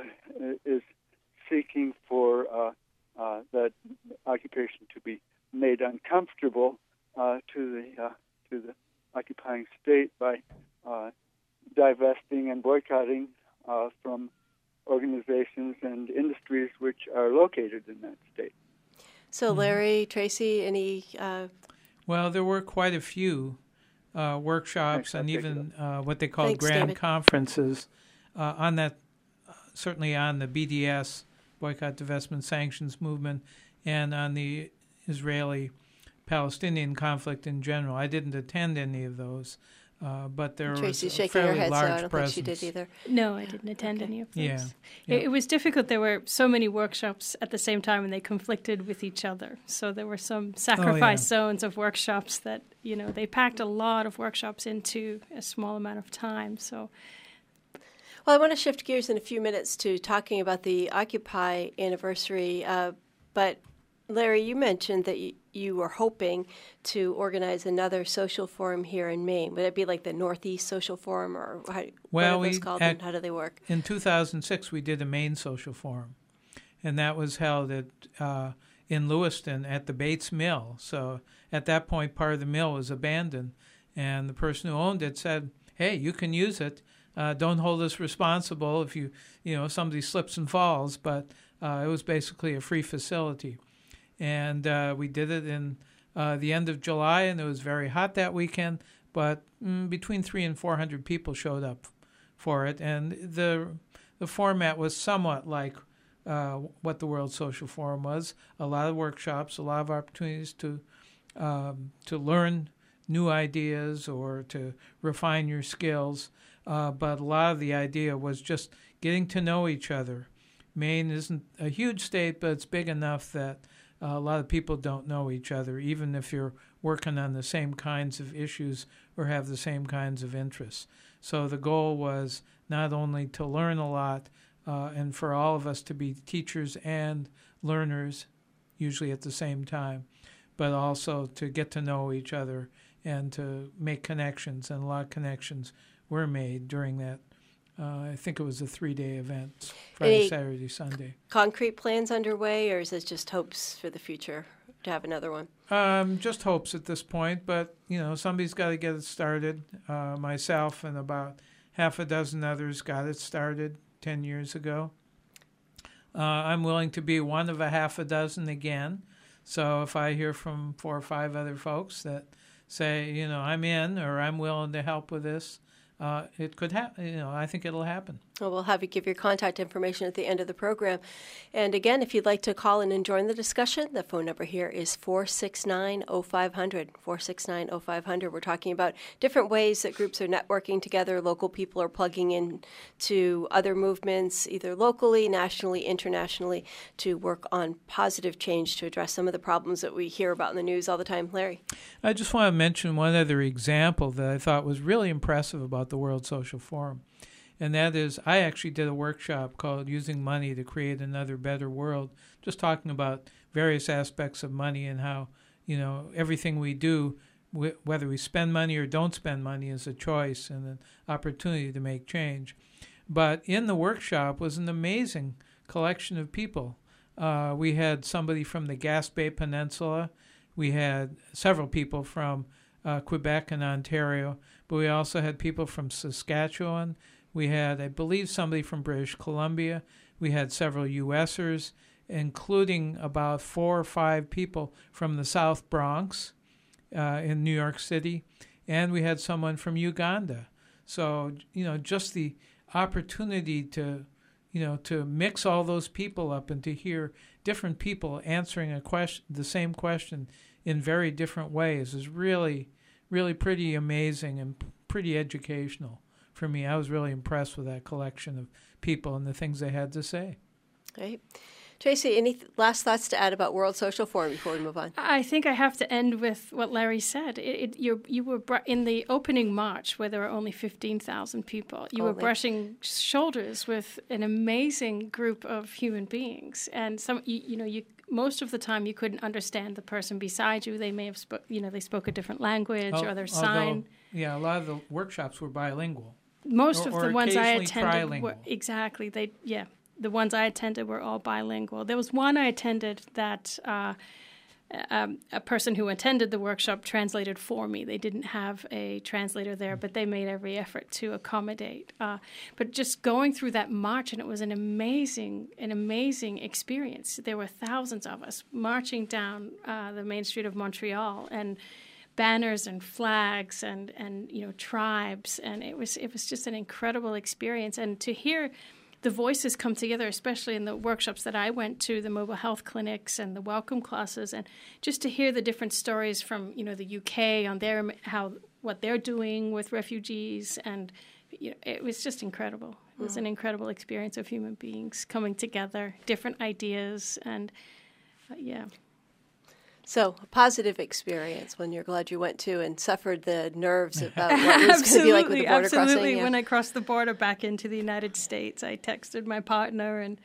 is seeking for uh, uh, that occupation to be made uncomfortable uh, to the uh, to the occupying state by uh, divesting and boycotting uh, from organizations and industries which are located in that state. So, Larry, Tracy, any... Uh... Well, there were quite a few uh, workshops Thanks, and even uh, what they call Thanks, grand David. conferences uh, on that, uh, certainly on the B D S, Boycott, Divestment, Sanctions movement, and on the Israeli Palestinian conflict in general. I didn't attend any of those, uh, but there Tracy's was a shaking fairly her head, large so I don't presence. Think she did either. No, I didn't attend okay. any of those. Yeah. Yeah. It, it was difficult. There were so many workshops at the same time, and they conflicted with each other. So there were some sacrifice oh, yeah. zones of workshops that, you know, they packed a lot of workshops into a small amount of time. So. Well, I want to shift gears in a few minutes to talking about the Occupy anniversary, uh, but Larry, you mentioned that you, you were hoping to organize another social forum here in Maine. Would it be like the Northeast Social Forum, or how, well, what are those we, called, at, and how do they work? In two thousand six, we did a Maine Social Forum, and that was held at uh, in Lewiston at the Bates Mill. So at that point, part of the mill was abandoned, and the person who owned it said, hey, you can use it. Uh, don't hold us responsible if you, you know, somebody slips and falls, but uh, it was basically a free facility. And uh, we did it in uh, the end of July, and it was very hot that weekend, but mm, between three and four hundred people showed up for it. And the the format was somewhat like uh, what the World Social Forum was, a lot of workshops, a lot of opportunities to um, to learn new ideas or to refine your skills. Uh, but a lot of the idea was just getting to know each other. Maine isn't a huge state, but it's big enough that Uh, a lot of people don't know each other, even if you're working on the same kinds of issues or have the same kinds of interests. So the goal was not only to learn a lot uh, and for all of us to be teachers and learners, usually at the same time, but also to get to know each other and to make connections, and a lot of connections were made during that. Uh, I think it was a three-day event, Friday, Any Saturday, Sunday. Concrete plans underway, or is it just hopes for the future? to have another one? Um, just hopes at this point, but, you know, somebody's got to get it started. Uh, myself and about half a dozen others got it started ten years ago. Uh, I'm willing to be one of a half a dozen again. So if I hear from four or five other folks that say, you know, I'm in or I'm willing to help with this, uh, it could happen. You know, I think it'll happen. Well, we'll have you give your contact information at the end of the program. And again, if you'd like to call in and join the discussion, the phone number here is four six nine, oh five hundred, four six nine, oh five hundred. We're talking about different ways that groups are networking together. Local people are plugging in to other movements, either locally, nationally, internationally, to work on positive change to address some of the problems that we hear about in the news all the time. Larry? I just want to mention one other example that I thought was really impressive about the World Social Forum. And that is, I actually did a workshop called Using Money to Create Another Better World, just talking about various aspects of money and how, you know, everything we do, wh- whether we spend money or don't spend money, is a choice and an opportunity to make change. But in the workshop was an amazing collection of people. Uh, we had somebody from the Gaspé Peninsula. We had several people from uh, Quebec and Ontario, but we also had people from Saskatchewan. We had, I believe, somebody from British Columbia. We had several U S ers, including about four or five people from the South Bronx uh, in New York City. And we had someone from Uganda. So, you know, just the opportunity to, you know, to mix all those people up and to hear different people answering a question, the same question in very different ways is really, really pretty amazing and pretty educational. For me, I was really impressed with that collection of people and the things they had to say. Right. Tracy, any th- last thoughts to add about World Social Forum before we move on? I think I have to end with what Larry said. It, it, you, you were br- in the opening march where there were only fifteen thousand people. You only. were brushing shoulders with an amazing group of human beings, and some, you, you know, you most of the time you couldn't understand the person beside you. They may have, spo- you know, they spoke a different language oh, or their sign. Yeah, a lot of the workshops were bilingual. Most or, of the or ones I attended were, exactly. They yeah. The ones I attended were all bilingual. There was one I attended that uh, um, a person who attended the workshop translated for me. They didn't have a translator there, but they made every effort to accommodate. Uh, but just going through that march, and it was an amazing, an amazing experience. There were thousands of us marching down uh, the main street of Montreal, and banners and flags and, and, you know, tribes. And it was it was just an incredible experience. And to hear the voices come together, especially in the workshops that I went to, the mobile health clinics and the welcome classes, and just to hear the different stories from, you know, the U K on their how what they're doing with refugees. And, you know, it was just incredible. It was an incredible experience of human beings coming together, different ideas. And, uh, yeah. So, a positive experience when you're glad you went to and suffered the nerves about what it was going to be like with the border absolutely. crossing. Absolutely. Yeah. When I crossed the border back into the United States, I texted my partner and,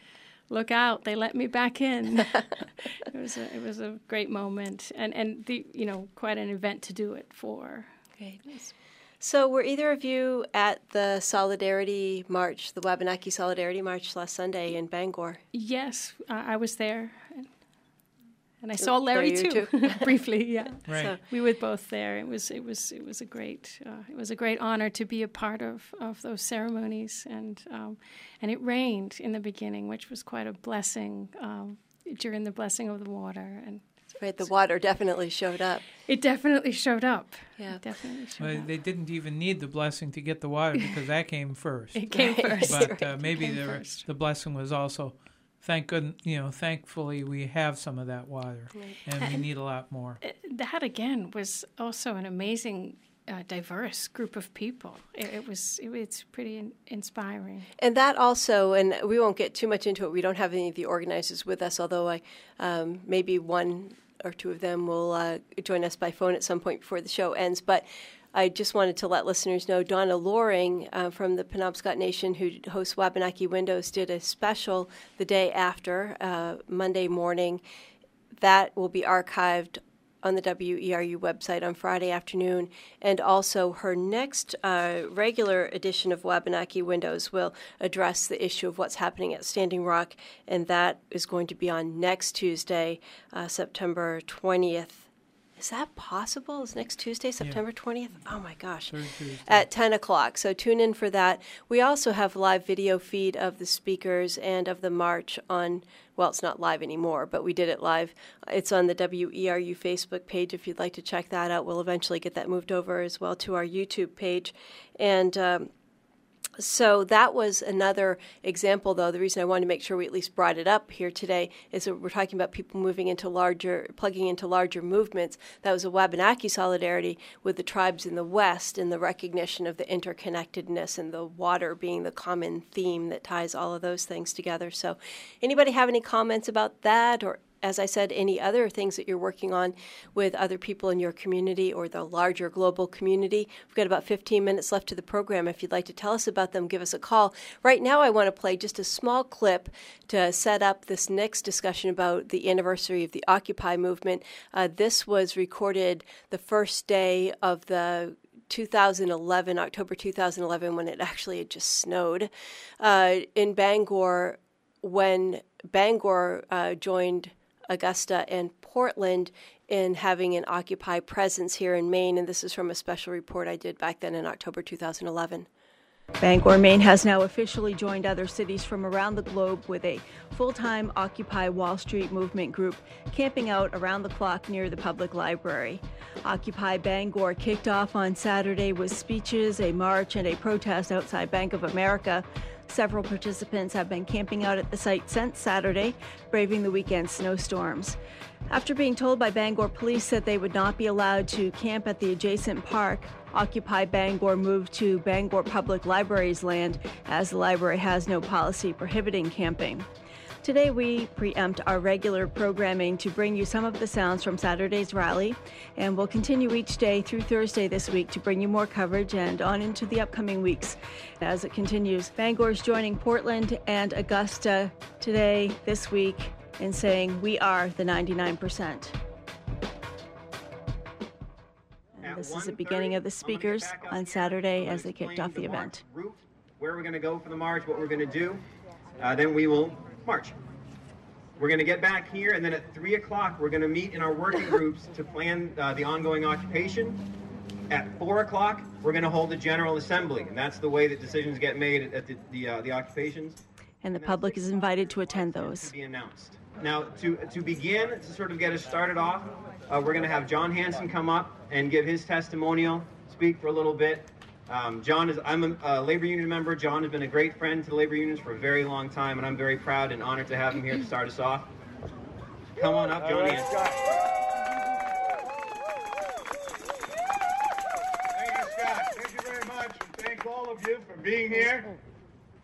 look out, they let me back in. it was a, it was a great moment and, and the, you know, quite an event to do it for. Great. Yes. So were either of you at the Solidarity March, the Wabanaki Solidarity March last Sunday in Bangor? Yes, uh, I was there. And I saw Larry too, too. briefly. Yeah, right. So we were both there. It was it was it was a great uh, it was a great honor to be a part of, of those ceremonies. And um, and it rained in the beginning, which was quite a blessing um, during the blessing of the water. And right, the water definitely showed up. It definitely showed up. Yeah, it definitely. Showed well, up. They didn't even need the blessing to get the water because that came first. It came right. first, but right. uh, maybe the first. the blessing was also. Thank good, you know. Thankfully, we have some of that water, right. and, and we need a lot more. That again was also an amazing, uh, diverse group of people. It, it was, it, it's pretty in, inspiring. And that also, and we won't get too much into it. We don't have any of the organizers with us, although I, um, maybe one or two of them will uh, join us by phone at some point before the show ends. But I just wanted to let listeners know Donna Loring uh, from the Penobscot Nation, who hosts Wabanaki Windows, did a special the day after, uh, Monday morning. That will be archived on the W E R U website on Friday afternoon, and also her next uh, regular edition of Wabanaki Windows will address the issue of what's happening at Standing Rock, and that is going to be on next Tuesday, uh, September twentieth. Is that possible? Is next Tuesday, September twentieth? Oh, my gosh. At ten o'clock. So tune in for that. We also have live video feed of the speakers and of the march on, well, it's not live anymore, but we did it live. It's on the W E R U Facebook page if you'd like to check that out. We'll eventually get that moved over as well to our YouTube page. And um, so that was another example, though. The reason I wanted to make sure we at least brought it up here today is that we're talking about people moving into larger, plugging into larger movements. That was a Wabanaki solidarity with the tribes in the West and the recognition of the interconnectedness and the water being the common theme that ties all of those things together. So anybody have any comments about that, or, as I said, any other things that you're working on with other people in your community or the larger global community? We've got about fifteen minutes left to the program. If you'd like to tell us about them, give us a call. Right now I want to play just a small clip to set up this next discussion about the anniversary of the Occupy movement. Uh, this was recorded the first day of the two thousand eleven, October two thousand eleven, when it actually had just snowed uh, in Bangor, when Bangor uh, joined Augusta and Portland in having an Occupy presence here in Maine, and this is from a special report I did back then in October two thousand eleven. Bangor, Maine has now officially joined other cities from around the globe with a full-time Occupy Wall Street movement group camping out around the clock near the public library. Occupy Bangor kicked off on Saturday with speeches, a march, and a protest outside Bank of America. Several participants have been camping out at the site since Saturday, braving the weekend snowstorms. After being told by Bangor police that they would not be allowed to camp at the adjacent park, Occupy Bangor moved to Bangor Public Library's land, as the library has no policy prohibiting camping. Today we preempt our regular programming to bring you some of the sounds from Saturday's rally, and we'll continue each day through Thursday this week to bring you more coverage and on into the upcoming weeks as it continues. Bangor's joining Portland and Augusta today, this week, in saying we are the ninety-nine percent. And this is the beginning of the speakers on Saturday as they kicked off the event. Where we're going to go for the march, what we're going to do, uh, then we will march. We're going to get back here, and then at three o'clock we're going to meet in our working groups to plan uh, the ongoing occupation. At four o'clock we're going to hold the General Assembly, and that's the way that decisions get made at the, the, uh, the occupations. And the public is invited to attend those. To be announced. Now, to, to begin, to sort of get us started off, uh, we're going to have John Hansen come up and give his testimonial, speak for a little bit. Um, John is, I'm a, a labor union member. John has been a great friend to the labor unions for a very long time, and I'm very proud and honored to have him here to start us off. Come on up, John Hansen. Thank you, Scott. Thank you very much. And thank all of you for being here.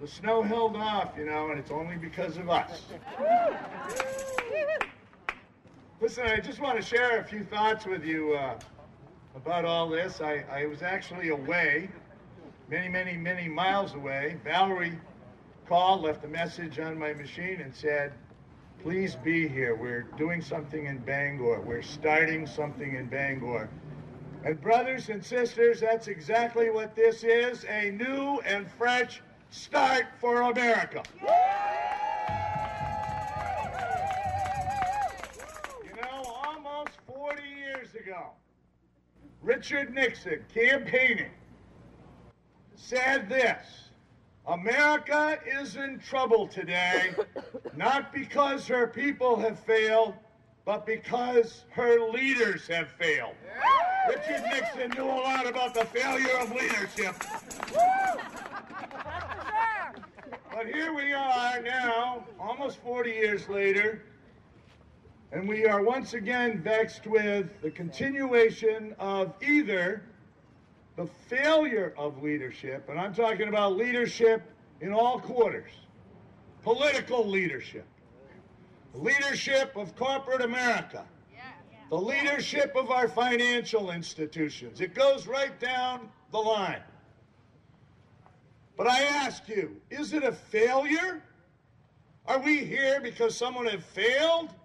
The snow held off, you know, and it's only because of us. Listen, I just want to share a few thoughts with you uh, about all this. I, I was actually away, many, many, many miles away. Valerie called, left a message on my machine and said, please be here. We're doing something in Bangor. We're starting something in Bangor. And brothers and sisters, that's exactly what this is, a new and fresh start for America. You know, almost forty years ago, Richard Nixon, campaigning, said this: America is in trouble today, not because her people have failed, but because her leaders have failed. Richard Nixon knew a lot about the failure of leadership. But here we are now, almost forty years later, and we are once again vexed with the continuation of either the failure of leadership, and I'm talking about leadership in all quarters, political leadership, the leadership of corporate America, the leadership of our financial institutions. It goes right down the line. But I ask you, is it a failure? Are we here because someone has failed?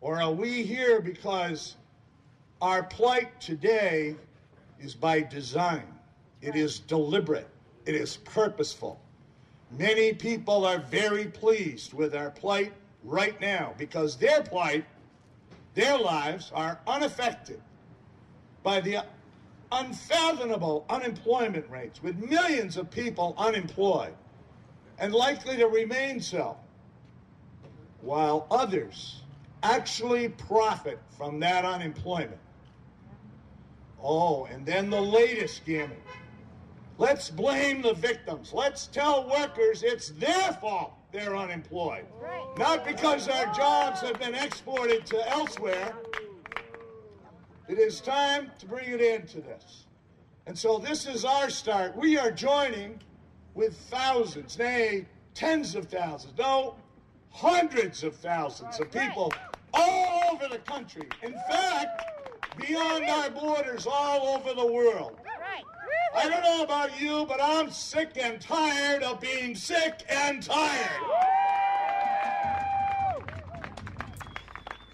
Or are we here because Our plight today is by design. It is deliberate. It is purposeful. Many people are very pleased with our plight right now because their plight, their lives are unaffected by the unfathomable unemployment rates, with millions of people unemployed and likely to remain so, while others actually profit from that unemployment. Oh, and then the latest gimmick. Let's blame the victims. Let's tell workers it's their fault they're unemployed. Right. Not because our jobs have been exported to elsewhere. It is time to bring an end to this. And so this is our start. We are joining with thousands, nay, tens of thousands, no, hundreds of thousands of people all over the country. In fact, beyond our borders, all over the world. I don't know about you, but I'm sick and tired of being sick and tired.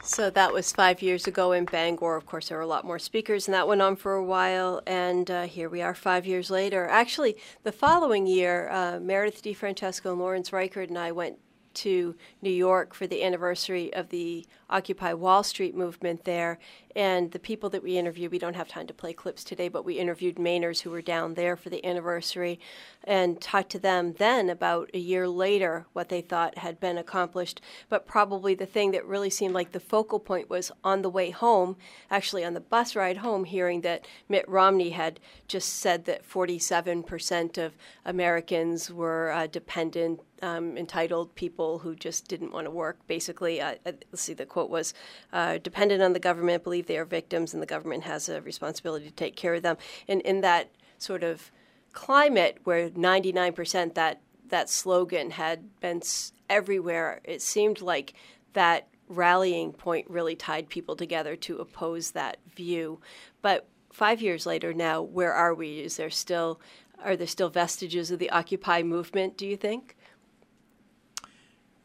So that was five years ago in Bangor. Of course, there were a lot more speakers, and that went on for a while. And uh, here we are five years later. Actually, the following year, uh, Meredith DeFrancesco and Lawrence Reichert and I went to New York for the anniversary of the Occupy Wall Street movement there. And the people that we interviewed, we don't have time to play clips today, but we interviewed Mainers who were down there for the anniversary and talked to them then about a year later what they thought had been accomplished. But probably the thing that really seemed like the focal point was on the way home, actually on the bus ride home, hearing that Mitt Romney had just said that forty-seven percent of Americans were uh, dependent, um, entitled people who just didn't want to work, basically. Uh, let's see, the quote was, uh, dependent on the government, believe they are victims, and the government has a responsibility to take care of them. And in that sort of climate where ninety-nine percent that, that slogan had been everywhere, it seemed like that rallying point really tied people together to oppose that view. But five years later now, where are we? Is there still, are there still vestiges of the Occupy movement, do you think?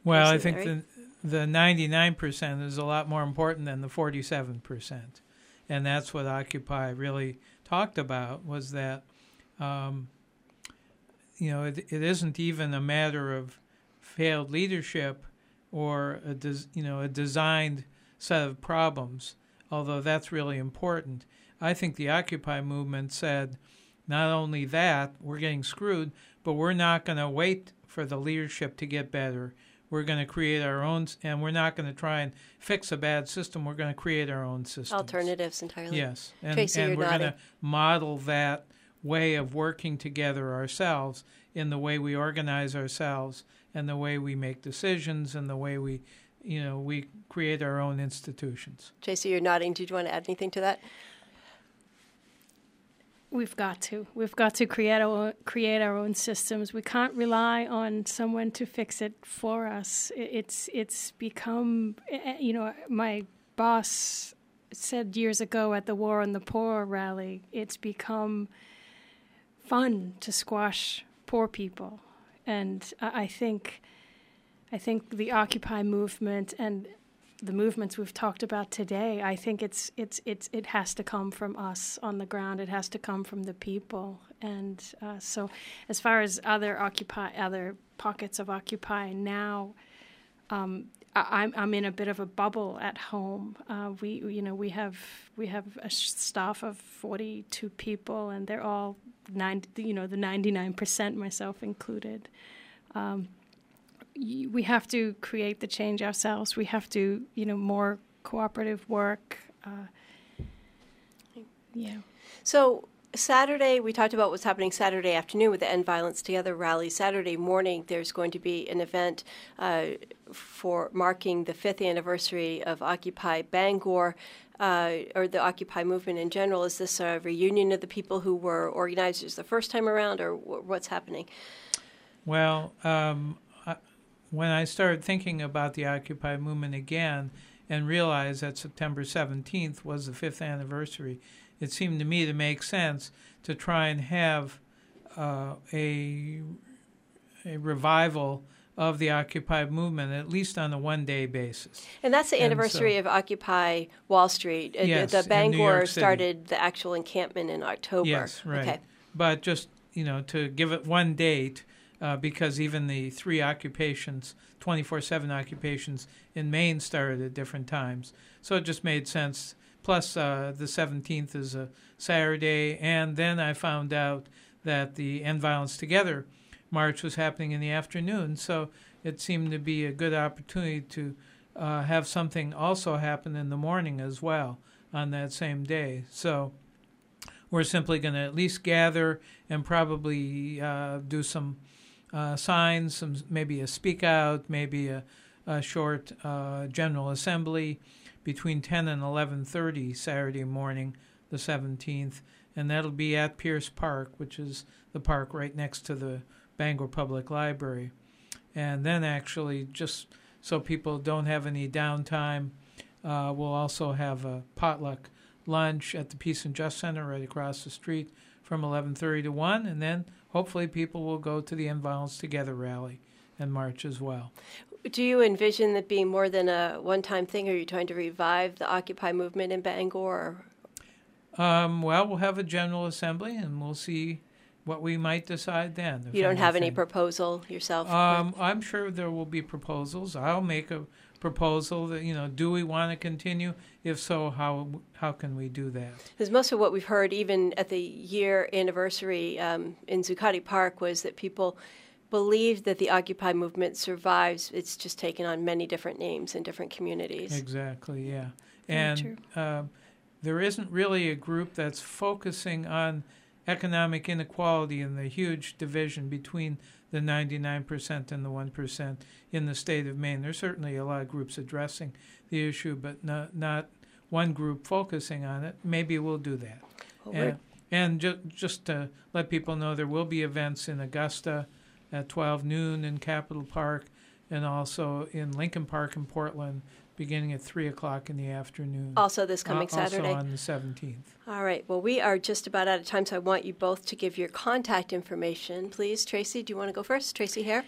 Well, I think the The ninety-nine percent is a lot more important than the forty-seven percent. And that's what Occupy really talked about, was that, um, you know, it, it isn't even a matter of failed leadership or, a des, you know, a designed set of problems, although that's really important. I think the Occupy movement said, not only that, we're getting screwed, but we're not going to wait for the leadership to get better. We're going to create our own, and we're not going to try and fix a bad system. We're going to create our own systems. Alternatives entirely. Yes. And, Tracy, and we're nodding. Going to model that way of working together ourselves in the way we organize ourselves and the way we make decisions and the way we, you know, we create our own institutions. Tracy, you're nodding. Did you want to add anything to that? We've got to. We've got to create our, create our own systems. We can't rely on someone to fix it for us. It's it's become, you know, my boss said years ago at the War on the Poor rally, it's become fun to squash poor people. And I think, I think the Occupy movement and the movements we've talked about today, I think it's it's it's it has to come from us on the ground. It has to come from the people. And uh, so, as far as other Occupy, other pockets of Occupy now, um, I, I'm I'm in a bit of a bubble at home. Uh, we you know we have we have a staff of forty-two people, and they're all nine you know the ninety-nine percent, myself included. Um, We have to create the change ourselves. We have to, you know, more cooperative work. Uh, yeah. So Saturday, we talked about what's happening Saturday afternoon with the End Violence Together rally. Saturday morning, there's going to be an event uh, for marking the fifth anniversary of Occupy Bangor, uh, or the Occupy movement in general. Is this a reunion of the people who were organizers the first time around, or w- what's happening? Well, um when I started thinking about the Occupy movement again and realized that September seventeenth was the fifth anniversary, it seemed to me to make sense to try and have uh, a, a revival of the Occupy movement, at least on a one-day basis. And that's the and anniversary so, of Occupy Wall Street. Yes, the Bangor started the actual encampment in October. Yes, right. Okay. But just, you know, to give it one date, uh, because even the three occupations, twenty-four seven occupations in Maine started at different times. So it just made sense. Plus, uh, the seventeenth is a Saturday. And then I found out that the End Violence Together march was happening in the afternoon. So it seemed to be a good opportunity to uh, have something also happen in the morning as well on that same day. So we're simply going to at least gather and probably uh, do some uh, signs, some maybe a speak out, maybe a, a short uh, general assembly between ten and eleven thirty Saturday morning, the seventeenth. And that'll be at Pierce Park, which is the park right next to the Bangor Public Library. And then actually, just so people don't have any downtime, uh, we'll also have a potluck lunch at the Peace and Justice Center right across the street from eleven thirty to one. And then hopefully people will go to the End Violence Together rally and march as well. Do you envision that being more than a one-time thing? Are you trying to revive the Occupy movement in Bangor? Um, well, we'll have a general assembly, and we'll see what we might decide then. You don't have any proposal yourself? Um, I'm sure there will be proposals. I'll make a proposal that, you know, do we want to continue? If so, how how can we do that? Because most of what we've heard, even at the year anniversary um, in Zuccotti Park, was that people believed that the Occupy movement survives. It's just taken on many different names in different communities. Exactly, yeah. And um, there isn't really a group that's focusing on economic inequality and the huge division between the ninety-nine percent and the one percent in the state of Maine. There's certainly a lot of groups addressing the issue, but not, not one group focusing on it. Maybe we'll do that. Oh, and right. and ju- just to let people know, there will be events in Augusta at twelve noon in Capitol Park and also in Lincoln Park in Portland, beginning at three o'clock in the afternoon. Also this coming uh, also Saturday? Also on the seventeenth. All right. Well, we are just about out of time, so I want you both to give your contact information, please. Tracy, do you want to go first? Tracy Hare?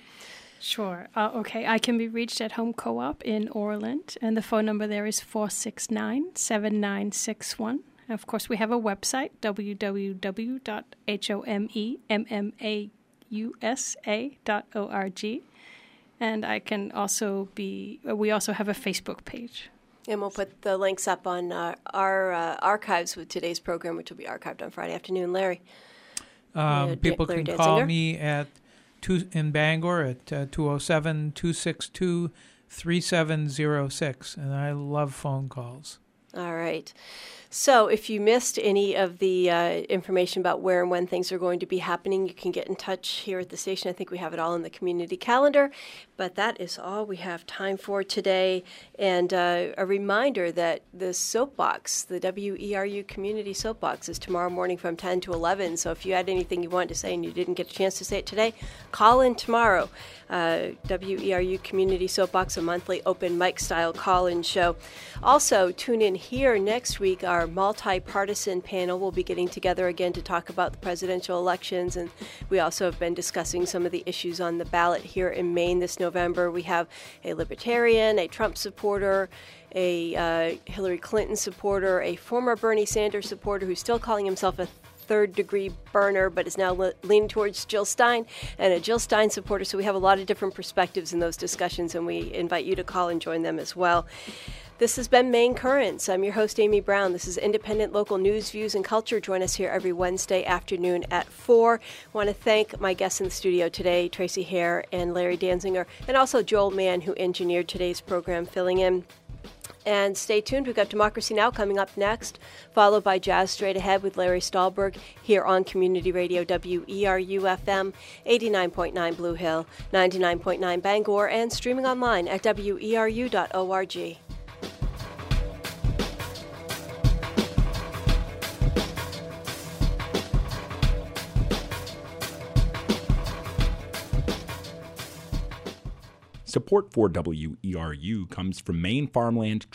Sure. Uh, okay. I can be reached at Home Co-op in Orland, and the phone number there is four six nine, seven nine six one. And of course, we have a website, w w w dot home m m a u s a dot org. And I can also be, we also have a Facebook page. And we'll put the links up on uh, our uh, archives with today's program, which will be archived on Friday afternoon. Larry? Um, uh, people Larry can Danzinger. Call me at two, in Bangor at uh, two oh seven, two six two, three seven oh six. And I love phone calls. All right. So if you missed any of the uh, information about where and when things are going to be happening, you can get in touch here at the station. I think we have it all in the community calendar. But that is all we have time for today. And uh, a reminder that the soapbox, the W E R U Community Soapbox, is tomorrow morning from ten to eleven. So if you had anything you wanted to say and you didn't get a chance to say it today, call in tomorrow. Uh, W E R U Community Soapbox, a monthly open mic style call-in show. Also, tune in here next week. Our multi-partisan panel will be getting together again to talk about the presidential elections, and we also have been discussing some of the issues on the ballot here in Maine this November. We have a libertarian, a Trump supporter, a uh, Hillary Clinton supporter, a former Bernie Sanders supporter who's still calling himself a third-degree burner, but is now le- leaning towards Jill Stein, and a Jill Stein supporter. So we have a lot of different perspectives in those discussions, and we invite you to call and join them as well. This has been Maine Currents. I'm your host, Amy Brown. This is independent local news, views, and culture. Join us here every Wednesday afternoon at four. I want to thank my guests in the studio today, Tracy Hare and Larry Danzinger, and also Joel Mann, who engineered today's program, filling in. And stay tuned. We've got Democracy Now! Coming up next, followed by Jazz Straight Ahead with Larry Stahlberg here on Community Radio W E R U F M, eighty-nine point nine Blue Hill, ninety-nine point nine Bangor, and streaming online at W E R U dot org. Support for W E R U comes from Maine Farmland